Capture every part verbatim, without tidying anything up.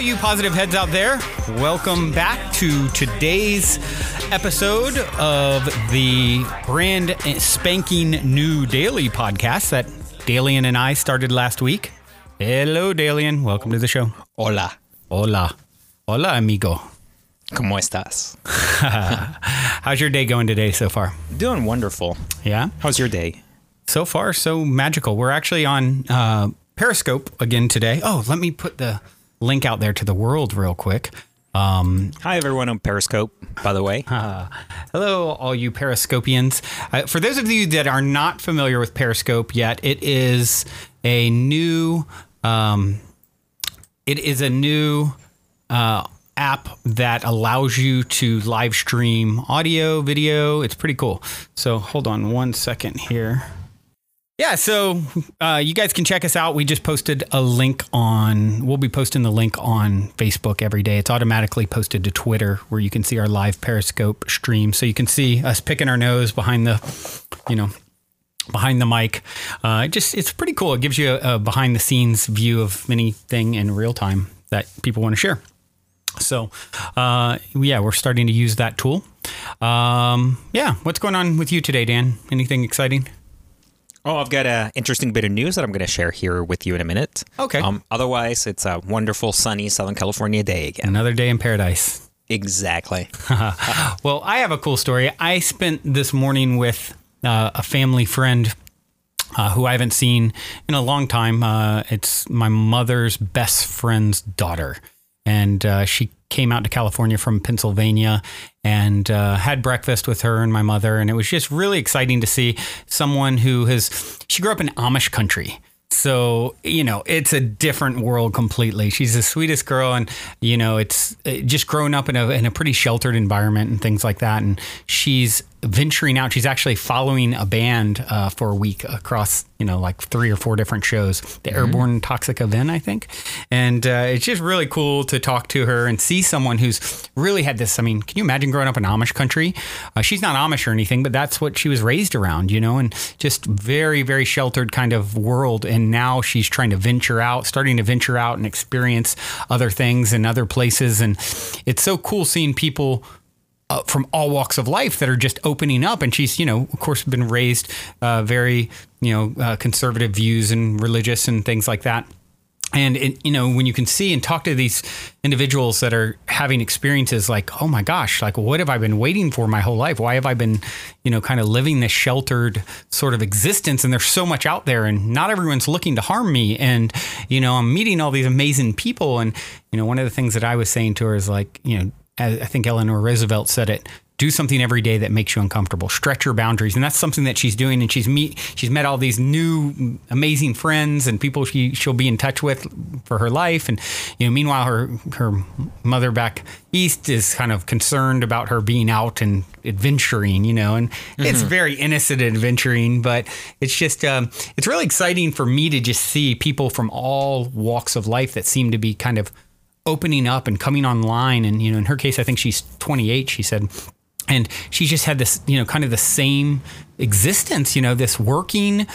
all you positive heads out there, welcome back to today's episode of the brand spanking new daily podcast that Dalien and I started last week. Hello, Dalien. Welcome to the show. Hola. Hola. Hola, amigo. ¿Cómo estás? How's your day going today so far? Doing wonderful. Yeah? How's your day? So far, so magical. We're actually on uh, Periscope again today. Oh, let me put the link out there to the world real quick. Um, Hi, everyone on Periscope, by the way. Uh, hello, all you Periscopians. Uh, for those of you that are not familiar with Periscope yet, it is a new, um, it is a new uh, app that allows you to live stream audio, video. It's pretty cool. So hold on one second here. Yeah, so uh, you guys can check us out. We just posted a link on, we'll be posting the link on Facebook every day. It's automatically posted to Twitter where you can see our live Periscope stream. So you can see us picking our nose behind the, you know, behind the mic. Uh, just, it's pretty cool. It gives you a, a behind the scenes view of anything in real time that people want to share. So, uh, yeah, we're starting to use that tool. Um, yeah, what's going on with you today, Dan? Anything exciting? Oh, I've got an interesting bit of news that I'm going to share here with you in a minute. Okay. Um, otherwise, it's a wonderful, sunny Southern California day again. Another day in paradise. Exactly. Well, I have a cool story. I spent this morning with uh, a family friend uh, who I haven't seen in a long time. Uh, it's my mother's best friend's daughter, and uh, she came out to California from Pennsylvania and uh, had breakfast with her and my mother. And it was just really exciting to see someone who has, she grew up in Amish country. So, you know, it's a different world completely. She's the sweetest girl. And, you know, it's just growing up in a, in a pretty sheltered environment and things like that. And she's venturing out. She's actually following a band uh, for a week across, you know, like three or four different shows, the mm-hmm. Airborne Toxic Event, I think. And uh, it's just really cool to talk to her and see someone who's really had this. I mean, can you imagine growing up in Amish country? Uh, she's not Amish or anything, but that's what she was raised around, you know, and just very, very sheltered kind of world. And now she's trying to venture out, starting to venture out and experience other things and other places. And it's so cool seeing people Uh, from all walks of life that are just opening up. And she's, you know, of course, been raised uh, very, you know, uh, conservative views and religious and things like that. And, it, you know, when you can see and talk to these individuals that are having experiences like, oh, my gosh, like, what have I been waiting for my whole life? Why have I been, you know, kind of living this sheltered sort of existence? And there's so much out there and not everyone's looking to harm me. And, you know, I'm meeting all these amazing people. And, you know, one of the things that I was saying to her is like, you know, I think Eleanor Roosevelt said it, do something every day that makes you uncomfortable, stretch your boundaries. And that's something that she's doing. And she's meet, she's met all these new amazing friends and people she, she'll be in touch with for her life. And, you know, meanwhile, her, her mother back east is kind of concerned about her being out and adventuring, you know, and mm-hmm. it's very innocent adventuring, but it's just, um, it's really exciting for me to just see people from all walks of life that seem to be kind of opening up and coming online. And, you know, in her case, I think she's twenty-eight, she said, and she just had this, you know, kind of the same existence, you know, this working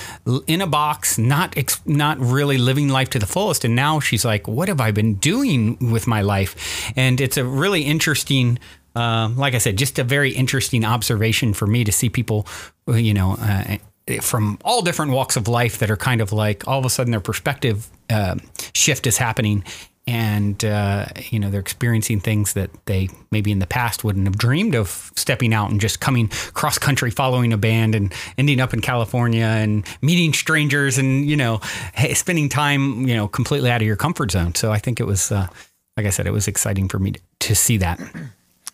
in a box, not, ex not really living life to the fullest. And now she's like, what have I been doing with my life? And it's a really interesting, uh, like I said, just a very interesting observation for me to see people, you know, uh, from all different walks of life that are kind of like all of a sudden their perspective uh, shift is happening. And, uh, you know, they're experiencing things that they maybe in the past wouldn't have dreamed of stepping out and just coming cross country, following a band and ending up in California and meeting strangers and, you know, spending time, you know, completely out of your comfort zone. So I think it was, uh, like I said, it was exciting for me to, to see that.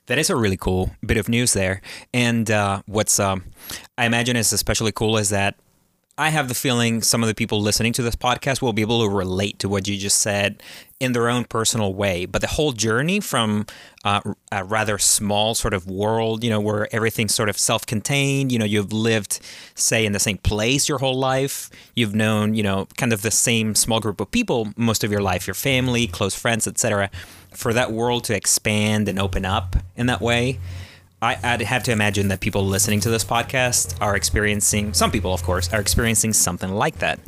That is a really cool bit of news there. And uh, what's um, I imagine is especially cool is that I have the feeling some of the people listening to this podcast will be able to relate to what you just said in their own personal way. But the whole journey from uh, a rather small sort of world, you know, where everything's sort of self-contained, you know, you've lived, say, in the same place your whole life. You've known, you know, kind of the same small group of people most of your life, your family, close friends, et cetera. For that world to expand and open up in that way. I, I'd have to imagine that people listening to this podcast are experiencing, some people, of course, are experiencing something like that.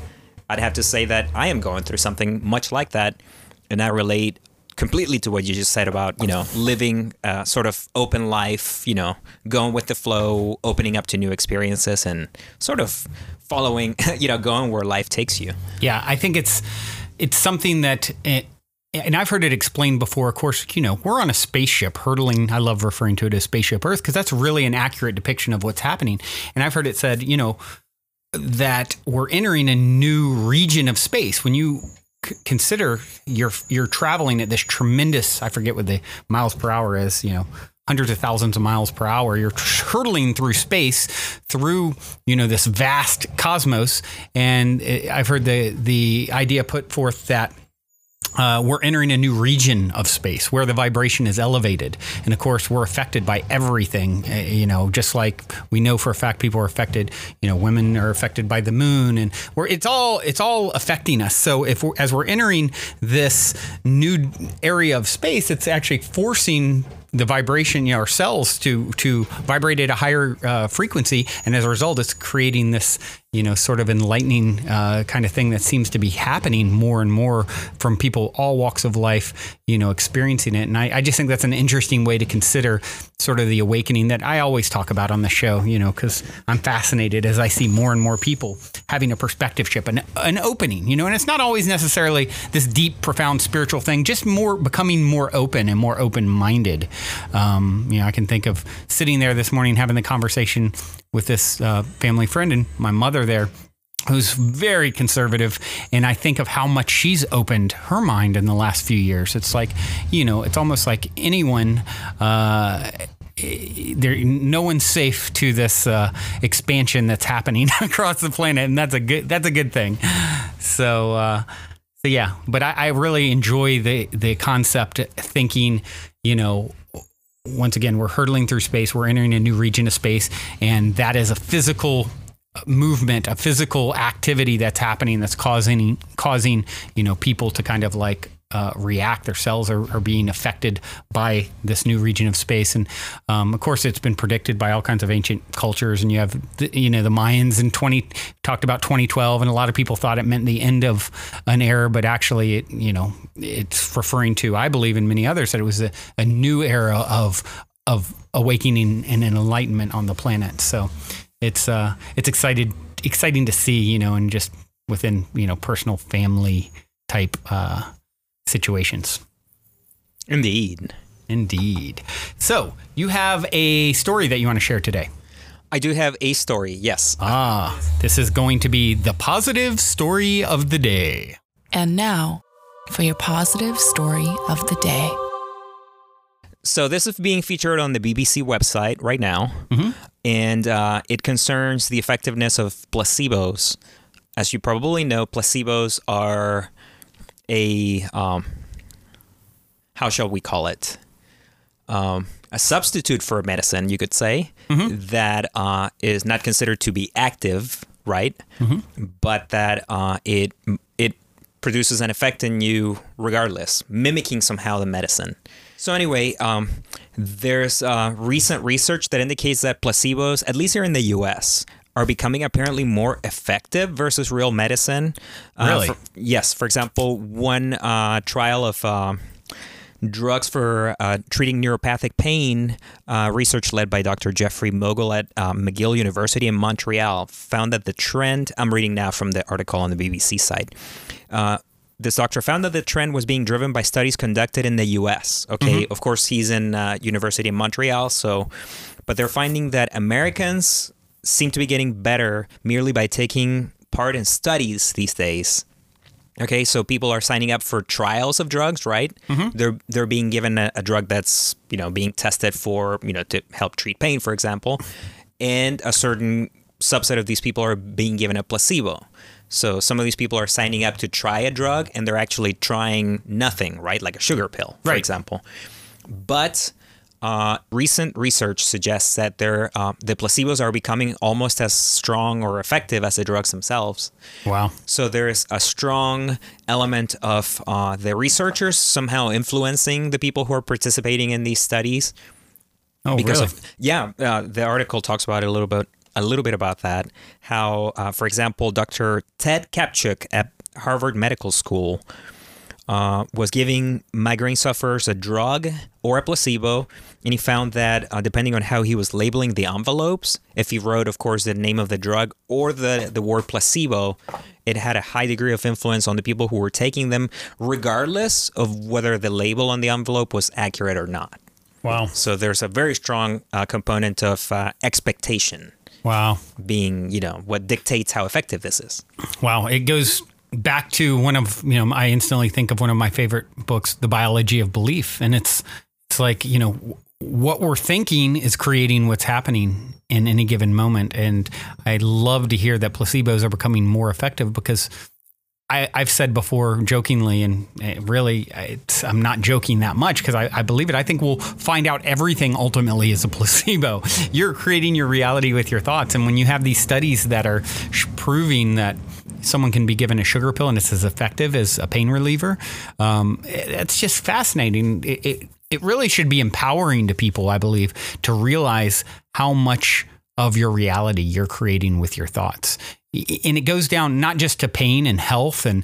I'd have to say that I am going through something much like that, and I relate completely to what you just said about, you know, living uh, sort of open life, you know, going with the flow, opening up to new experiences and sort of following, you know, going where life takes you. Yeah, I think it's it's something that it, and I've heard it explained before, of course, you know, we're on a spaceship hurtling. I love referring to it as spaceship Earth because that's really an accurate depiction of what's happening. And I've heard it said, you know, that we're entering a new region of space. When you c- consider you're, you're traveling at this tremendous, I forget what the miles per hour is, you know, hundreds of thousands of miles per hour, you're hurtling through space, through, you know, this vast cosmos. And it, I've heard the, the idea put forth that Uh, we're entering a new region of space where the vibration is elevated. And of course, we're affected by everything, uh, you know, just like we know for a fact people are affected, you know, women are affected by the moon, and we're, it's all it's all affecting us. So if we're, as we're entering this new area of space, it's actually forcing the vibration, you know, our cells to to vibrate at a higher uh, frequency. And as a result, it's creating this, you know, sort of enlightening uh, kind of thing that seems to be happening more and more from people, all walks of life, you know, experiencing it. And I, I just think that's an interesting way to consider sort of the awakening that I always talk about on the show, you know, because I'm fascinated as I see more and more people having a perspective shift, an, an opening, you know, and it's not always necessarily this deep, profound spiritual thing, just more becoming more open and more open-minded. Um, you know, I can think of sitting there this morning, having the conversation with this uh, family friend and my mother there, who's very conservative. And I think of how much she's opened her mind in the last few years. It's like, you know, it's almost like anyone, uh, there, no one's safe to this uh, expansion that's happening across the planet. And that's a good, that's a good thing. So, uh, so yeah, but I, I really enjoy the, the concept thinking, you know, once again, we're hurtling through space, we're entering a new region of space, and that is a physical movement, a physical activity that's happening that's causing, causing you know, people to kind of like uh, react. Their cells are, are being affected by this new region of space. And um, of course, it's been predicted by all kinds of ancient cultures. And you have, the, you know, the Mayans in twenty talked about twenty twelve, and a lot of people thought it meant the end of an era, but actually, it, you know, it's referring to, I believe, and many others, that it was a, a new era of of awakening and enlightenment on the planet. So it's uh, it's excited, exciting to see, you know, and just within, you know, personal family type uh, situations. Indeed. Indeed. So you have a story that you want to share today. I do have a story, yes. Ah, this is going to be the positive story of the day. And now for your positive story of the day. So this is being featured on the B B C website right now, mm-hmm. and uh, it concerns the effectiveness of placebos. As you probably know, placebos are a, um, how shall we call it, um, a substitute for medicine, you could say, mm-hmm. that uh, is not considered to be active, right? Mm-hmm. But that uh, it it produces an effect in you regardless, mimicking somehow the medicine. So anyway, um, there's uh, recent research that indicates that placebos, at least here in the U S, are becoming apparently more effective versus real medicine. Uh, really? For, yes. For example, one uh, trial of uh, drugs for uh, treating neuropathic pain, uh, research led by Doctor Jeffrey Mogul at uh, McGill University in Montreal, found that the trend, I'm reading now from the article on the B B C site, uh, this doctor found that the trend was being driven by studies conducted in the U S. Okay, mm-hmm. Of course, he's in uh, university in Montreal. So, but they're finding that Americans seem to be getting better merely by taking part in studies these days. Okay, so people are signing up for trials of drugs, right? Mm-hmm. They're they're being given a, a drug that's, you know, being tested for, you know, to help treat pain, for example, and a certain subset of these people are being given a placebo. So some of these people are signing up to try a drug and they're actually trying nothing, right? Like a sugar pill, for right. example. But uh, recent research suggests that they're, uh, the placebos are becoming almost as strong or effective as the drugs themselves. Wow. So there is a strong element of uh, the researchers somehow influencing the people who are participating in these studies. Oh, because really? Of, yeah. Uh, the article talks about it a little bit. A little bit about that, how, uh, for example, Doctor Ted Kapchuk at Harvard Medical School uh, was giving migraine sufferers a drug or a placebo, and he found that uh, depending on how he was labeling the envelopes, if he wrote, of course, the name of the drug or the, the word placebo, it had a high degree of influence on the people who were taking them, regardless of whether the label on the envelope was accurate or not. Wow. So there's a very strong uh, component of uh, expectation. Wow. Being, you know, what dictates how effective this is. Wow. It goes back to one of, you know, I instantly think of one of my favorite books, The Biology of Belief. And it's, it's like, you know, what we're thinking is creating what's happening in any given moment. And I love to hear that placebos are becoming more effective because I, I've said before jokingly, and really it's, I'm not joking that much because I, I believe it. I think we'll find out everything ultimately is a placebo. You're creating your reality with your thoughts. And when you have these studies that are proving that someone can be given a sugar pill and it's as effective as a pain reliever, um, it's just fascinating. It, it, it really should be empowering to people, I believe, to realize how much of your reality you're creating with your thoughts. And it goes down not just to pain and health and,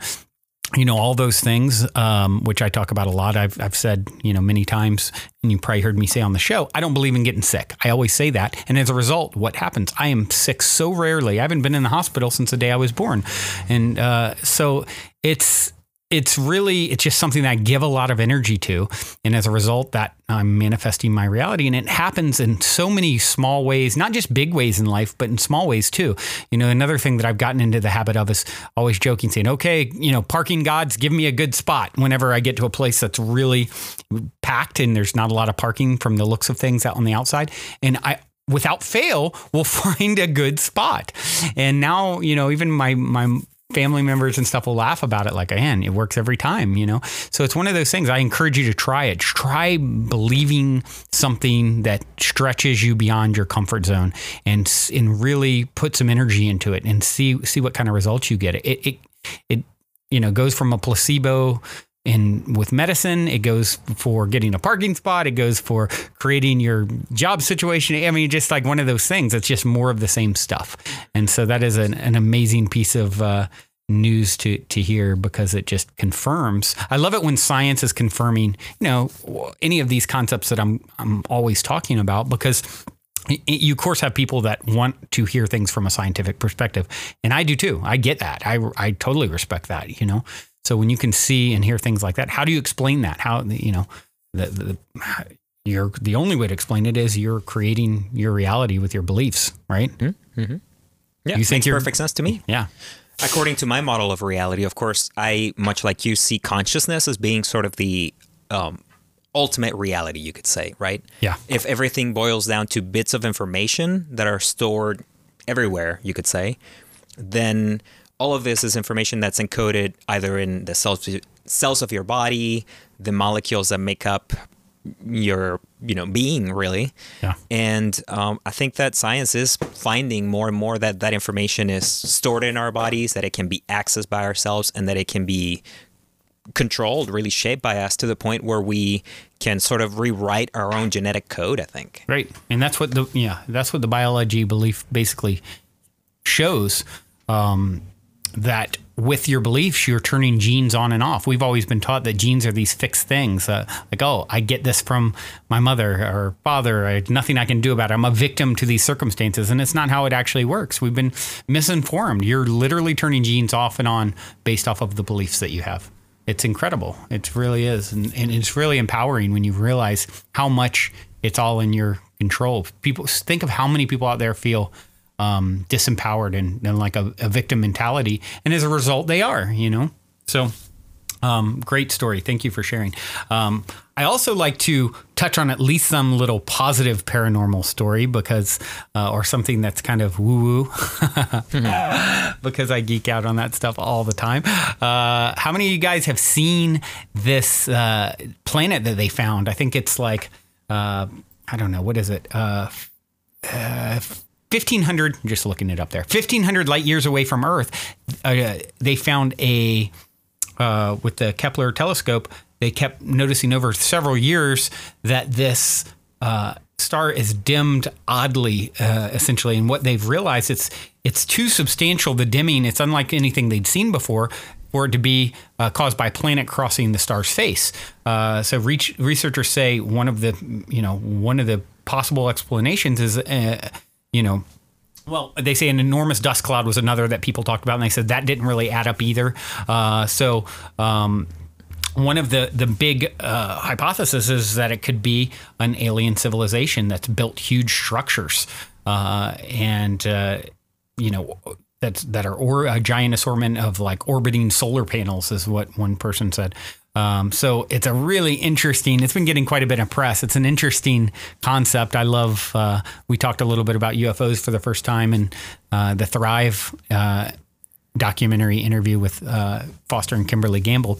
you know, all those things, um, which I talk about a lot. I've, I've said, you know, many times, and you probably heard me say on the show, I don't believe in getting sick. I always say that. And as a result, what happens? I am sick so rarely. I haven't been in the hospital since the day I was born. And uh, so it's it's really it's just something that I give a lot of energy to. And as a result, that I'm manifesting my reality. And it happens in so many small ways, not just big ways in life, but in small ways, too. You know, another thing that I've gotten into the habit of is always joking, saying, OK, you know, parking gods, give me a good spot whenever I get to a place that's really packed and there's not a lot of parking from the looks of things out on the outside. And I without fail will find a good spot. And now, you know, even my my. family members and stuff will laugh about it like, man, it works every time, you know? So it's one of those things. I encourage you to try it. Try believing something that stretches you beyond your comfort zone and and really put some energy into it and see see what kind of results you get. It, it, it you know, goes from a placebo in with medicine. It goes for getting a parking spot. It goes for creating your job situation. I mean, just like one of those things. It's just more of the same stuff. And so that is an, an amazing piece of uh, news to, to hear because it just confirms. I love it when science is confirming, you know, any of these concepts that I'm, I'm always talking about because you, of course, have people that want to hear things from a scientific perspective. And I do, too. I get that. I, I totally respect that, you know. So when you can see and hear things like that, how do you explain that? How, you know, the, the, the, you're, the only way to explain it is you're creating your reality with your beliefs, right? Mm-hmm. Yeah, you think makes perfect sense to me. Yeah. According to my model of reality, of course, I, much like you, see consciousness as being sort of the um, ultimate reality, you could say, right? Yeah. If everything boils down to bits of information that are stored everywhere, you could say, then all of this is information that's encoded either in the cells, cells of your body, the molecules that make up your, you know, being, really. Yeah. And um, I think that science is finding more and more that that information is stored in our bodies, that it can be accessed by ourselves, and that it can be controlled, really shaped by us to the point where we can sort of rewrite our own genetic code, I think. Right. And that's what the, yeah, that's what the biology belief basically shows. Um, that with your beliefs, you're turning genes on and off. We've always been taught that genes are these fixed things. Uh, like, oh, I get this from my mother or father. I, nothing I can do about it. I'm a victim to these circumstances. And it's not how it actually works. We've been misinformed. You're literally turning genes off and on based off of the beliefs that you have. It's incredible. It really is. And, and it's really empowering when you realize how much it's all in your control. People, think of how many people out there feel Um, disempowered and, and like a, a victim mentality. And as a result, they are, you know, so um, great story. Thank you for sharing. Um, I also like to touch on at least some little positive paranormal story because uh, or something that's kind of woo woo because I geek out on that stuff all the time. Uh, how many of you guys have seen this uh, planet that they found? I think it's like, uh, I don't know, what is it? Uh, uh, fifteen hundred, just looking it up there, fifteen hundred light years away from Earth, uh, they found a, uh, with the Kepler telescope, they kept noticing over several years that this uh, star is dimmed oddly, uh, essentially. And what they've realized, it's it's too substantial, the dimming. It's unlike anything they'd seen before. or to be uh, caused by a planet crossing the star's face. Uh, so re- researchers say one of the, you know, one of the possible explanations is, uh, you know, well, they say an enormous dust cloud was another that people talked about, and they said that didn't really add up either. Uh, so um, one of the, the big uh, hypotheses is that it could be an alien civilization that's built huge structures uh, and, uh, you know, that that are or a giant assortment of like orbiting solar panels is what one person said. Um, so it's a really interesting, it's been getting quite a bit of press. It's an interesting concept. I love, uh, we talked a little bit about U F Os for the first time in uh, the Thrive uh, documentary interview with uh, Foster and Kimberly Gamble.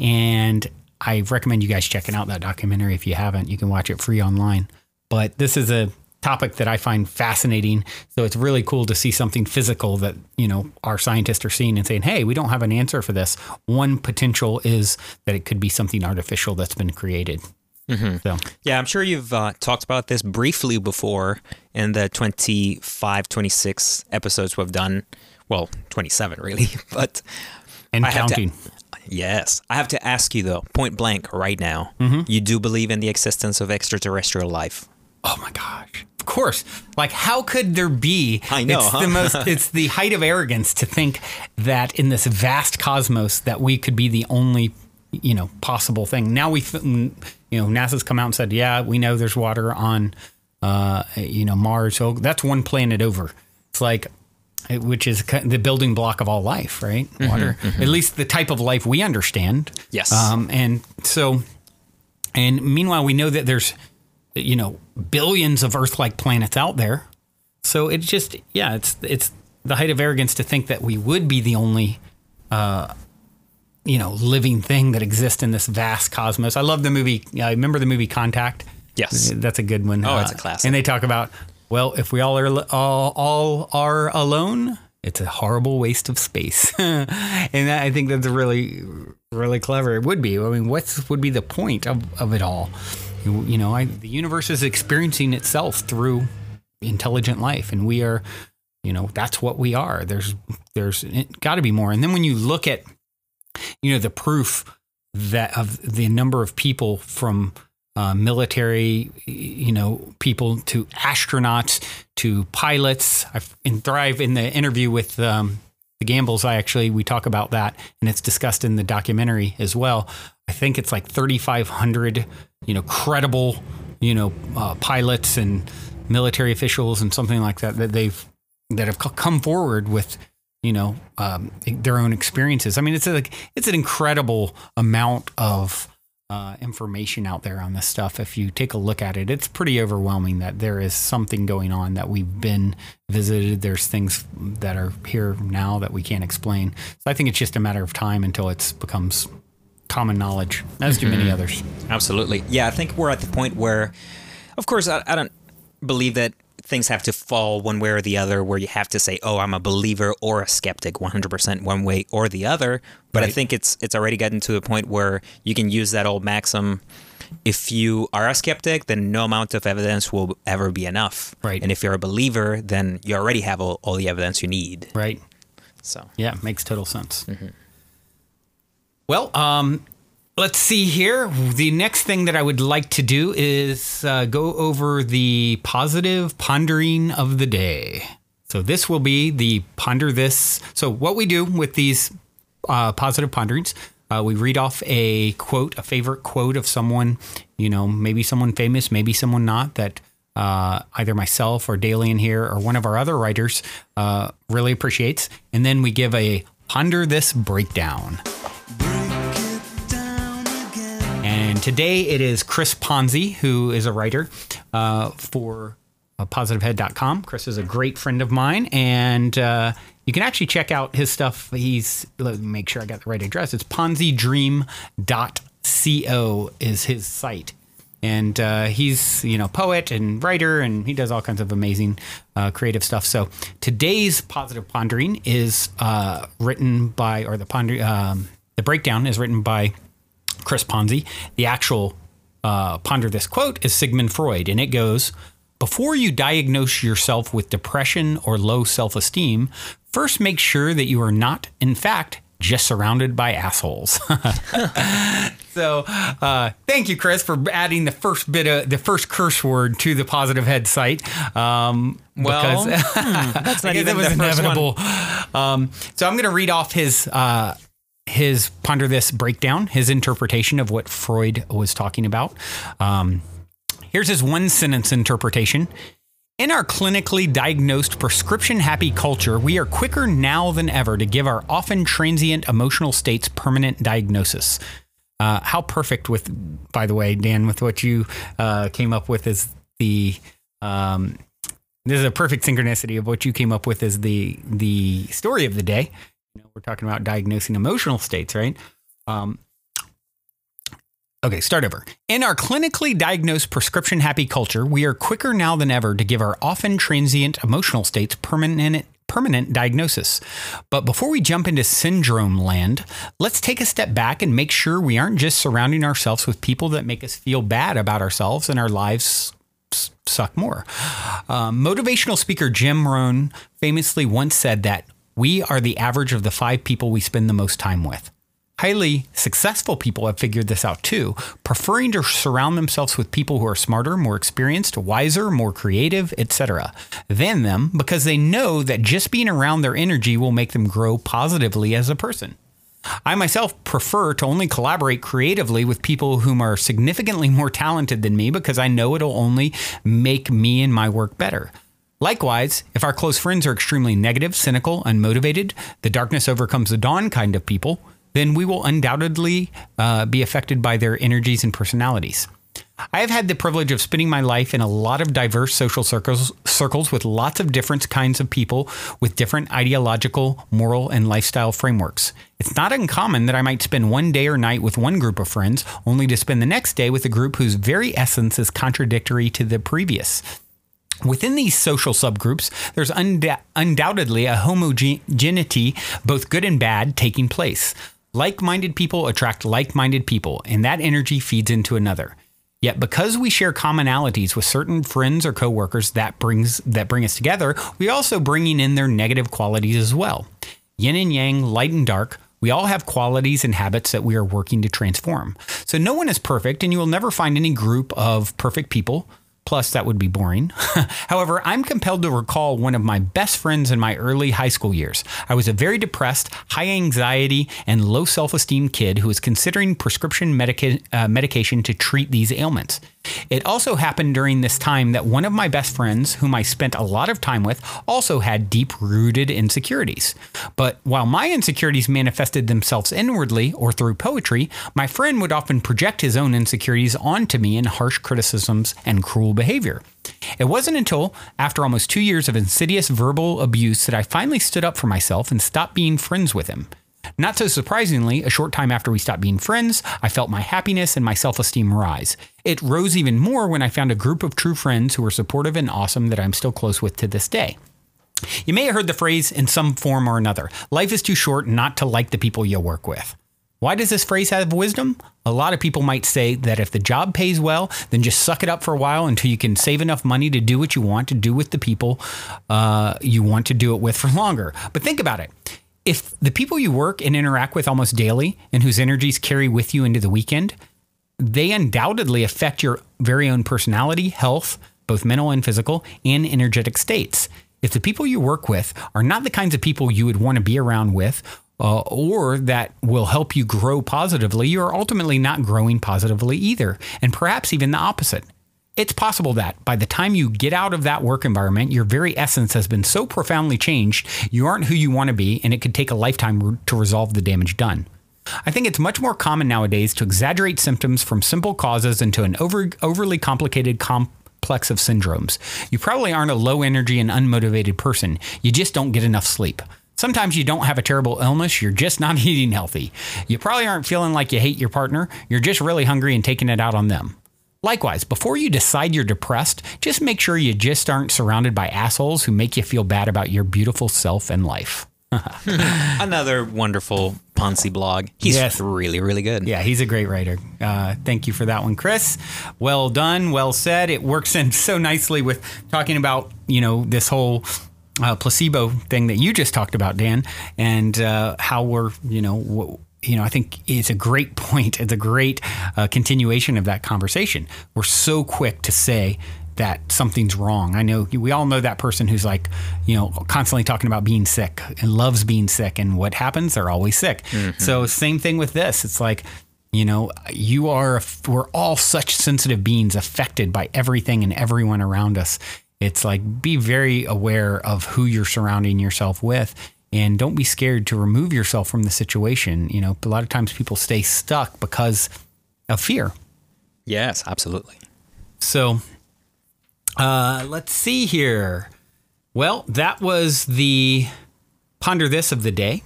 And I recommend you guys checking out that documentary. If you haven't, you can watch it free online. But this is a topic that I find fascinating. So it's really cool to see something physical that, you know, our scientists are seeing and saying, hey, we don't have an answer for this. One potential is that it could be something artificial that's been created. Mm-hmm. So yeah, I'm sure you've uh, talked about this briefly before in the twenty-five, twenty-six episodes we've done. Well, twenty-seven really, but and I counting. Have to, yes. I have to ask you though, point blank right now, mm-hmm. you do believe in the existence of extraterrestrial life? Oh my gosh. Of course. Like, how could there be? I know. It's, huh? the most, it's the height of arrogance to think that in this vast cosmos that we could be the only, you know, possible thing. Now we, you know, NASA's come out and said, yeah, we know there's water on, uh, you know, Mars. So that's one planet over. It's like, which is the building block of all life, right? Water, mm-hmm, mm-hmm. At least the type of life we understand. Yes. Um, and so, and meanwhile, we know that there's, you know, billions of Earth-like planets out there. So it's just, yeah, it's it's the height of arrogance to think that we would be the only, uh, you know, living thing that exists in this vast cosmos. I love the movie. I remember the movie Contact. Yes. That's a good one. Oh, uh, it's a classic. And they talk about, well, if we all are all, all are alone, it's a horrible waste of space. And that, I think that's really, really clever. It would be. I mean, what would be the point of, of it all? You know, I, the universe is experiencing itself through intelligent life, and we are, you know, that's what we are. There's, there's got to be more. And then when you look at, you know, the proof that of the number of people from uh, military, you know, people to astronauts to pilots. I've, in Thrive, in the interview with um, the Gambles, I actually we talk about that, and it's discussed in the documentary as well. I think it's like thirty-five hundred. You know, credible, you know, uh, pilots and military officials and something like that that they've that have come forward with, you know, um, their own experiences. I mean, it's like it's an incredible amount of uh, information out there on this stuff. If you take a look at it, it's pretty overwhelming that there is something going on, that we've been visited. There's things that are here now that we can't explain. So I think it's just a matter of time until it becomes common knowledge, as do mm-hmm. many others. Absolutely. Yeah, I think we're at the point where, of course, I, I don't believe that things have to fall one way or the other, where you have to say, oh, I'm a believer or a skeptic, one hundred percent one way or the other. But right. I think it's it's already gotten to a point where you can use that old maxim, if you are a skeptic, then no amount of evidence will ever be enough. Right. And if you're a believer, then you already have all, all the evidence you need. Right. So yeah, makes total sense. Mm-hmm. Well, um, let's see here. The next thing that I would like to do is uh, go over the positive pondering of the day. So this will be the ponder this. So what we do with these uh, positive ponderings, uh, we read off a quote, a favorite quote of someone, you know, maybe someone famous, maybe someone not, that uh, either myself or Dalien here or one of our other writers uh, really appreciates. And then we give a ponder this breakdown. And today it is Chris Ponzi, who is a writer uh, for uh, Positive Head dot com. Chris is a great friend of mine, and uh, you can actually check out his stuff. He's, let me make sure I got the right address. It's ponzi dream dot co is his site. And uh, he's, you know, poet and writer, and he does all kinds of amazing uh, creative stuff. So today's positive pondering is uh, written by, or the ponder, um, the breakdown is written by Chris Ponzi. The actual uh, ponder this quote is Sigmund Freud, and it goes, before you diagnose yourself with depression or low self-esteem, first make sure that you are not, in fact, just surrounded by assholes. So uh, thank you, Chris, for adding the first bit of the first curse word to the Positive Head site. Um, well, because, hmm, that's not even the first inevitable. One. Um, so I'm going to read off his uh, his ponder this breakdown, his interpretation of what Freud was talking about. Um, here's his one sentence interpretation. In our clinically diagnosed prescription-happy culture, we are quicker now than ever to give our often transient emotional states permanent diagnosis. Uh, how perfect with, by the way, Dan, with what you uh, came up with is the, um, this is a perfect synchronicity of what you came up with is the the story of the day. You know, we're talking about diagnosing emotional states, right? Um Okay, start over. In our clinically diagnosed prescription-happy culture, we are quicker now than ever to give our often transient emotional states permanent permanent diagnosis. But before we jump into syndrome land, let's take a step back and make sure we aren't just surrounding ourselves with people that make us feel bad about ourselves and our lives suck more. Uh, motivational speaker Jim Rohn famously once said that we are the average of the five people we spend the most time with. Highly successful people have figured this out too, preferring to surround themselves with people who are smarter, more experienced, wiser, more creative, et cetera than them, because they know that just being around their energy will make them grow positively as a person. I myself prefer to only collaborate creatively with people whom are significantly more talented than me, because I know it'll only make me and my work better. Likewise, if our close friends are extremely negative, cynical, unmotivated, the darkness overcomes the dawn kind of people, then we will undoubtedly uh, be affected by their energies and personalities. I have had the privilege of spending my life in a lot of diverse social circles, circles with lots of different kinds of people with different ideological, moral, and lifestyle frameworks. It's not uncommon that I might spend one day or night with one group of friends, only to spend the next day with a group whose very essence is contradictory to the previous. Within these social subgroups, there's unda- undoubtedly a homogeneity, both good and bad, taking place. Like-minded people attract like-minded people, and that energy feeds into another. Yet because we share commonalities with certain friends or coworkers that brings that bring us together, we're also bringing in their negative qualities as well. Yin and yang, light and dark, we all have qualities and habits that we are working to transform. So no one is perfect, and you will never find any group of perfect people. Plus, that would be boring. However, I'm compelled to recall one of my best friends in my early high school years. I was a very depressed, high anxiety, and low self-esteem kid who was considering prescription medica- uh, medication to treat these ailments. It also happened during this time that one of my best friends, whom I spent a lot of time with, also had deep-rooted insecurities. But while my insecurities manifested themselves inwardly or through poetry, my friend would often project his own insecurities onto me in harsh criticisms and cruel behavior. It wasn't until after almost two years of insidious verbal abuse that I finally stood up for myself and stopped being friends with him. Not so surprisingly, a short time after we stopped being friends, I felt my happiness and my self-esteem rise. It rose even more when I found a group of true friends who were supportive and awesome that I'm still close with to this day. You may have heard the phrase in some form or another, life is too short not to like the people you work with. Why does this phrase have wisdom? A lot of people might say that if the job pays well, then just suck it up for a while until you can save enough money to do what you want to do with the people uh, you want to do it with for longer. But think about it. If the people you work and interact with almost daily and whose energies carry with you into the weekend, they undoubtedly affect your very own personality, health, both mental and physical, and energetic states. If the people you work with are not the kinds of people you would want to be around with uh, or that will help you grow positively, you are ultimately not growing positively either, and perhaps even the opposite. It's possible that by the time you get out of that work environment, your very essence has been so profoundly changed, you aren't who you want to be, and it could take a lifetime to resolve the damage done. I think it's much more common nowadays to exaggerate symptoms from simple causes into an over, overly complicated complex of syndromes. You probably aren't a low energy and unmotivated person. You just don't get enough sleep. Sometimes you don't have a terrible illness, you're just not eating healthy. You probably aren't feeling like you hate your partner, you're just really hungry and taking it out on them. Likewise, before you decide you're depressed, just make sure you just aren't surrounded by assholes who make you feel bad about your beautiful self and life. Another wonderful Ponzi blog. He's yes. really, really good. Yeah, he's a great writer. Uh, thank you for that one, Chris. Well done. Well said. It works in so nicely with talking about, you know, this whole uh, placebo thing that you just talked about, Dan, and uh, how we're, you know, w you know, I think it's a great point. It's a great uh, continuation of that conversation. We're so quick to say that something's wrong. I know we all know that person who's like, you know, constantly talking about being sick and loves being sick, and what happens? They're always sick. Mm-hmm. So same thing with this. It's like, you know, you are, we're all such sensitive beings affected by everything and everyone around us. It's like, be very aware of who you're surrounding yourself with, and don't be scared to remove yourself from the situation. You know, a lot of times people stay stuck because of fear. Yes, absolutely. So uh, let's see here. Well, that was the Ponder This of the day.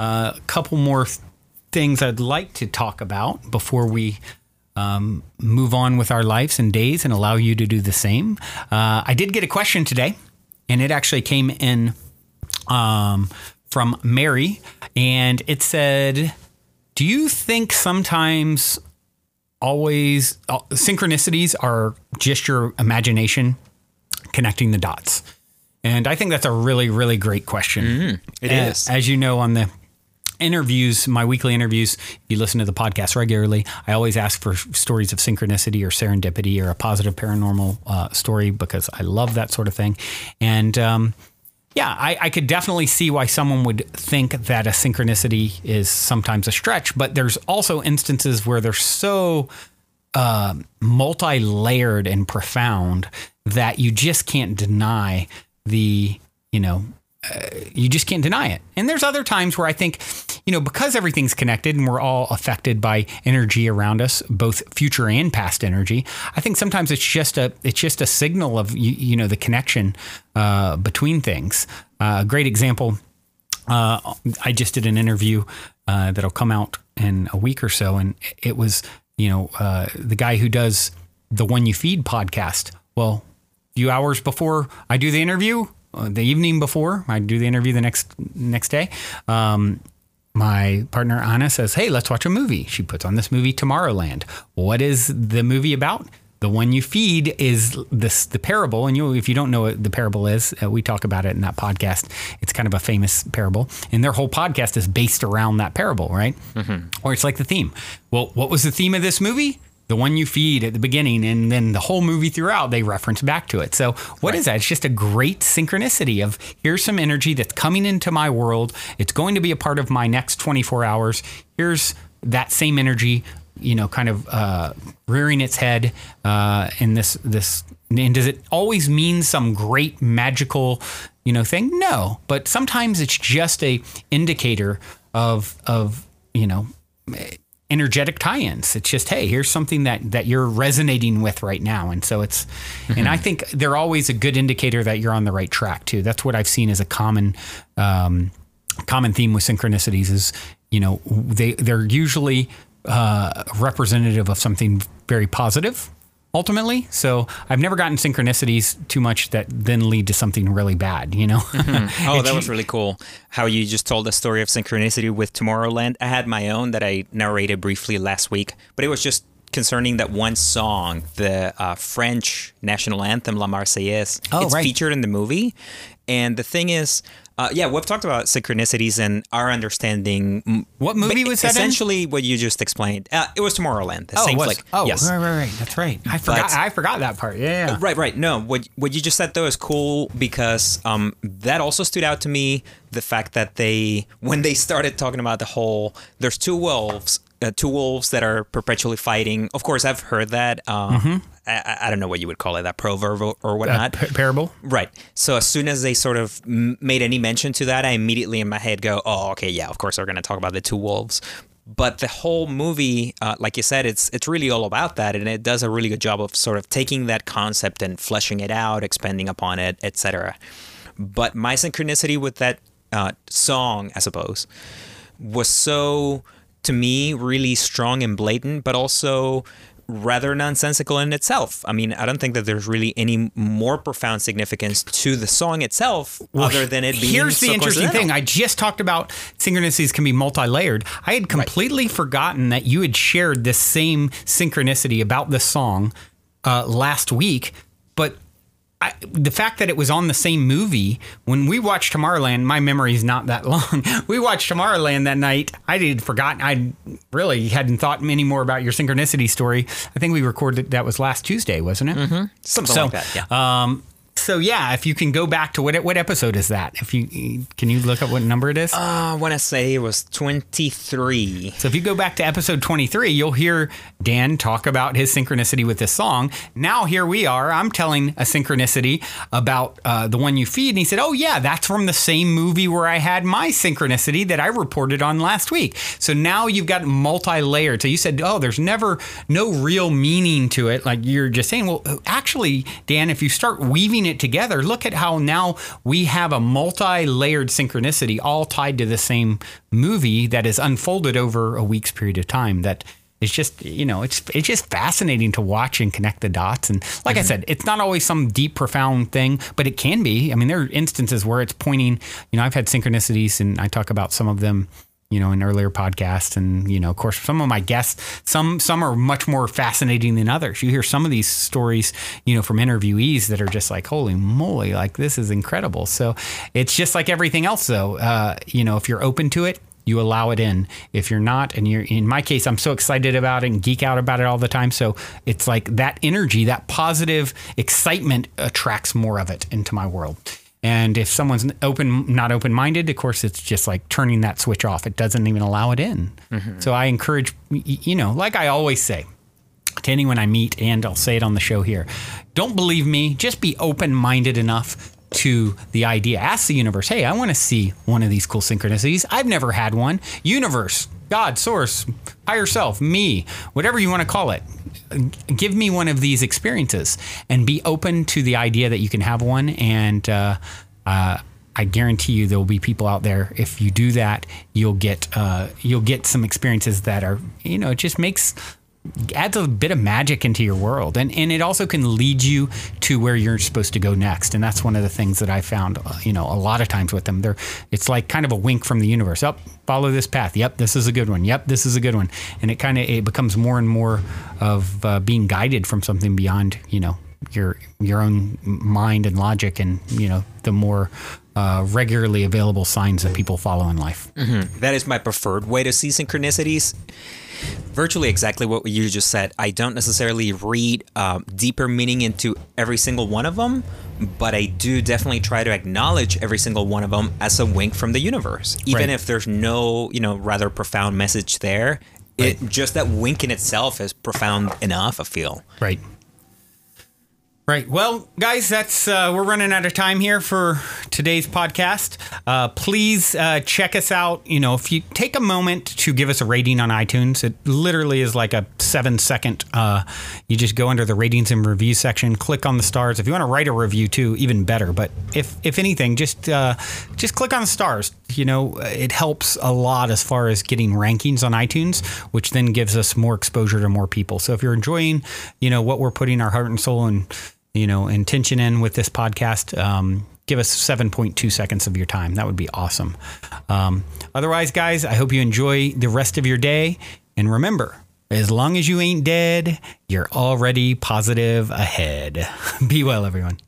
Uh, a couple more things. Things I'd like to talk about before we um, move on with our lives and days and allow you to do the same. Uh, I did get a question today, and it actually came in um, from Mary, and it said, do you think sometimes always uh, synchronicities are just your imagination connecting the dots? And I think that's a really, really great question. Mm, it as, is. As you know, on the interviews, my weekly interviews, if you listen to the podcast regularly, I always ask for stories of synchronicity or serendipity or a positive paranormal uh, story, because I love that sort of thing. And um, yeah, I, I could definitely see why someone would think that a synchronicity is sometimes a stretch, but there's also instances where they're so uh, multi-layered and profound that you just can't deny the, you know, Uh, you just can't deny it. And there's other times where I think, you know, because everything's connected and we're all affected by energy around us, both future and past energy, I think sometimes it's just a it's just a signal of, you, you know, the connection uh, between things. Uh, a great example. Uh, I just did an interview uh, that'll come out in a week or so. And it was, you know, uh, the guy who does the One You Feed podcast. Well, a few hours before I do the interview, the evening before I do the interview the next next day, um, my partner Anna says, hey, let's watch a movie. She puts on this movie, Tomorrowland. What is the movie about? The One You Feed is this the parable. And you, if you don't know what the parable is, uh, we talk about it in that podcast. It's kind of a famous parable. And their whole podcast is based around that parable, right? Mm-hmm. Or it's like the theme. Well, what was the theme of this movie? The One You Feed at the beginning, and then the whole movie throughout, they reference back to it. So what right. is that? It's just a great synchronicity of, here's some energy that's coming into my world. It's going to be a part of my next twenty-four hours. Here's that same energy, you know, kind of uh, rearing its head uh, in this, this. And does it always mean some great magical, you know, thing? No, but sometimes it's just a indicator of, of, you know, energetic tie-ins. It's just, hey, here's something that that you're resonating with right now. And so it's, mm-hmm. and I think they're always a good indicator that you're on the right track too. That's what I've seen as a common um, common theme with synchronicities is, you know, they, they're usually uh, representative of something very positive ultimately. So I've never gotten synchronicities too much that then lead to something really bad, you know? Mm-hmm. Oh, that was really cool. How you just told the story of synchronicity with Tomorrowland. I had my own that I narrated briefly last week, but it was just concerning that one song, the uh, French national anthem, La Marseillaise. Oh, it's right. featured in the movie. And the thing is, Uh, yeah, we've talked about synchronicities and our understanding. What movie was that essentially in? Essentially what you just explained. Uh, it was Tomorrowland. It oh, seems it was. Like, oh, yes. right, right, right. That's right. I forgot but, I forgot that part. Yeah, yeah. Right, right. No, what what you just said, though, is cool because um, that also stood out to me. The fact that they, when they started talking about the whole, there's two wolves, uh, two wolves that are perpetually fighting. Of course, I've heard that. Um, mm-hmm. I, I don't know what you would call it, that proverb or whatnot. Uh, parable? Right. So as soon as they sort of made any mention to that, I immediately in my head go, oh, okay, yeah, of course they're going to talk about the two wolves. But the whole movie, uh, like you said, it's it's really all about that. And it does a really good job of sort of taking that concept and fleshing it out, expanding upon it, et cetera. But my synchronicity with that uh, song, I suppose, was so, to me, really strong and blatant, but also rather nonsensical in itself. I mean, I don't think that there's really any more profound significance to the song itself, well, other than it being here's so the interesting thing. I just talked about synchronicities can be multi-layered. I had completely right. forgotten that you had shared this same synchronicity about this song uh, last week, but I, the fact that it was on the same movie, when we watched Tomorrowland, my memory is not that long. We watched Tomorrowland that night. I had forgotten. I really hadn't thought any more about your synchronicity story. I think we recorded that was last Tuesday, wasn't it? Mm-hmm. Something so, like that, yeah. Um, so, yeah, if you can go back to what what episode is that? If you can you look up what number it is? Uh, I want to say it was twenty-three. So if you go back to episode twenty-three, you'll hear Dan talk about his synchronicity with this song. Now here we are. I'm telling a synchronicity about uh, the one you feed. And he said, oh, yeah, that's from the same movie where I had my synchronicity that I reported on last week. So now you've got multi-layered. So you said, oh, there's never no real meaning to it. Like you're just saying, well, actually, Dan, if you start weaving it together, look at how now we have a multi-layered synchronicity all tied to the same movie that is unfolded over a week's period of time. That is just, you know, it's it's just fascinating to watch and connect the dots. And like mm-hmm. I said, it's not always some deep, profound thing, but it can be. I mean, there are instances where it's pointing, you know, I've had synchronicities and I talk about some of them, you know, in earlier podcasts. And, you know, of course, some of my guests, some some are much more fascinating than others. You hear some of these stories, you know, from interviewees that are just like, holy moly, like this is incredible. So it's just like everything else, though. Uh, you know, if you're open to it, you allow it in. If you're not, and you're in my case, I'm so excited about it and geek out about it all the time. So it's like that energy, that positive excitement attracts more of it into my world. And if someone's open, not open-minded, of course, it's just like turning that switch off. It doesn't even allow it in. Mm-hmm. So I encourage, you know, like I always say to anyone I meet, and I'll say it on the show here, don't believe me. Just be open-minded enough to the idea. Ask the universe, hey, I want to see one of these cool synchronicities. I've never had one. Universe, God, source, higher self, me, whatever you want to call it. Give me one of these experiences and be open to the idea that you can have one. And uh, uh, I guarantee you there will be people out there. If you do that, you'll get uh, you'll get some experiences that are, you know, it just makes adds a bit of magic into your world. And, and it also can lead you to where you're supposed to go next. And that's one of the things that I found, uh, you know, a lot of times with them. They're, it's like kind of a wink from the universe. Up, oh, follow this path. Yep, this is a good one. Yep, this is a good one. And it kind of, it becomes more and more of uh, being guided from something beyond, you know, your, your own mind and logic and, you know, the more uh, regularly available signs that people follow in life. Mm-hmm. That is my preferred way to see synchronicities. Virtually exactly what you just said. I don't necessarily read um, deeper meaning into every single one of them, but I do definitely try to acknowledge every single one of them as a wink from the universe. Even right. if there's no, you know, rather profound message there, right. it just that wink in itself is profound enough, I feel. Right. Right. Well, guys, that's uh, we're running out of time here for today's podcast. Uh, please uh, check us out. You know, if you take a moment to give us a rating on iTunes, it literally is like a seven second. Uh, you just go under the ratings and reviews section, click on the stars. If you want to write a review, too, even better. But if if anything, just uh, just click on the stars. You know, it helps a lot as far as getting rankings on iTunes, which then gives us more exposure to more people. So if you're enjoying, you know, what we're putting our heart and soul and, you know, intention in with this podcast, um, give us seven point two seconds of your time. That would be awesome. Um, otherwise, guys, I hope you enjoy the rest of your day. And remember, as long as you ain't dead, you're already positive ahead. Be well, everyone.